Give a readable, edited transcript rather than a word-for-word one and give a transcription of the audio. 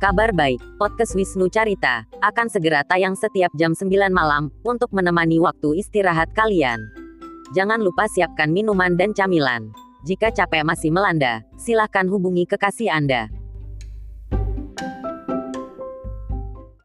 Kabar baik, podcast Wisnu Carita akan segera tayang setiap jam 9 malam untuk menemani waktu istirahat kalian. Jangan lupa siapkan minuman dan camilan. Jika capek masih melanda, silahkan hubungi kekasih Anda.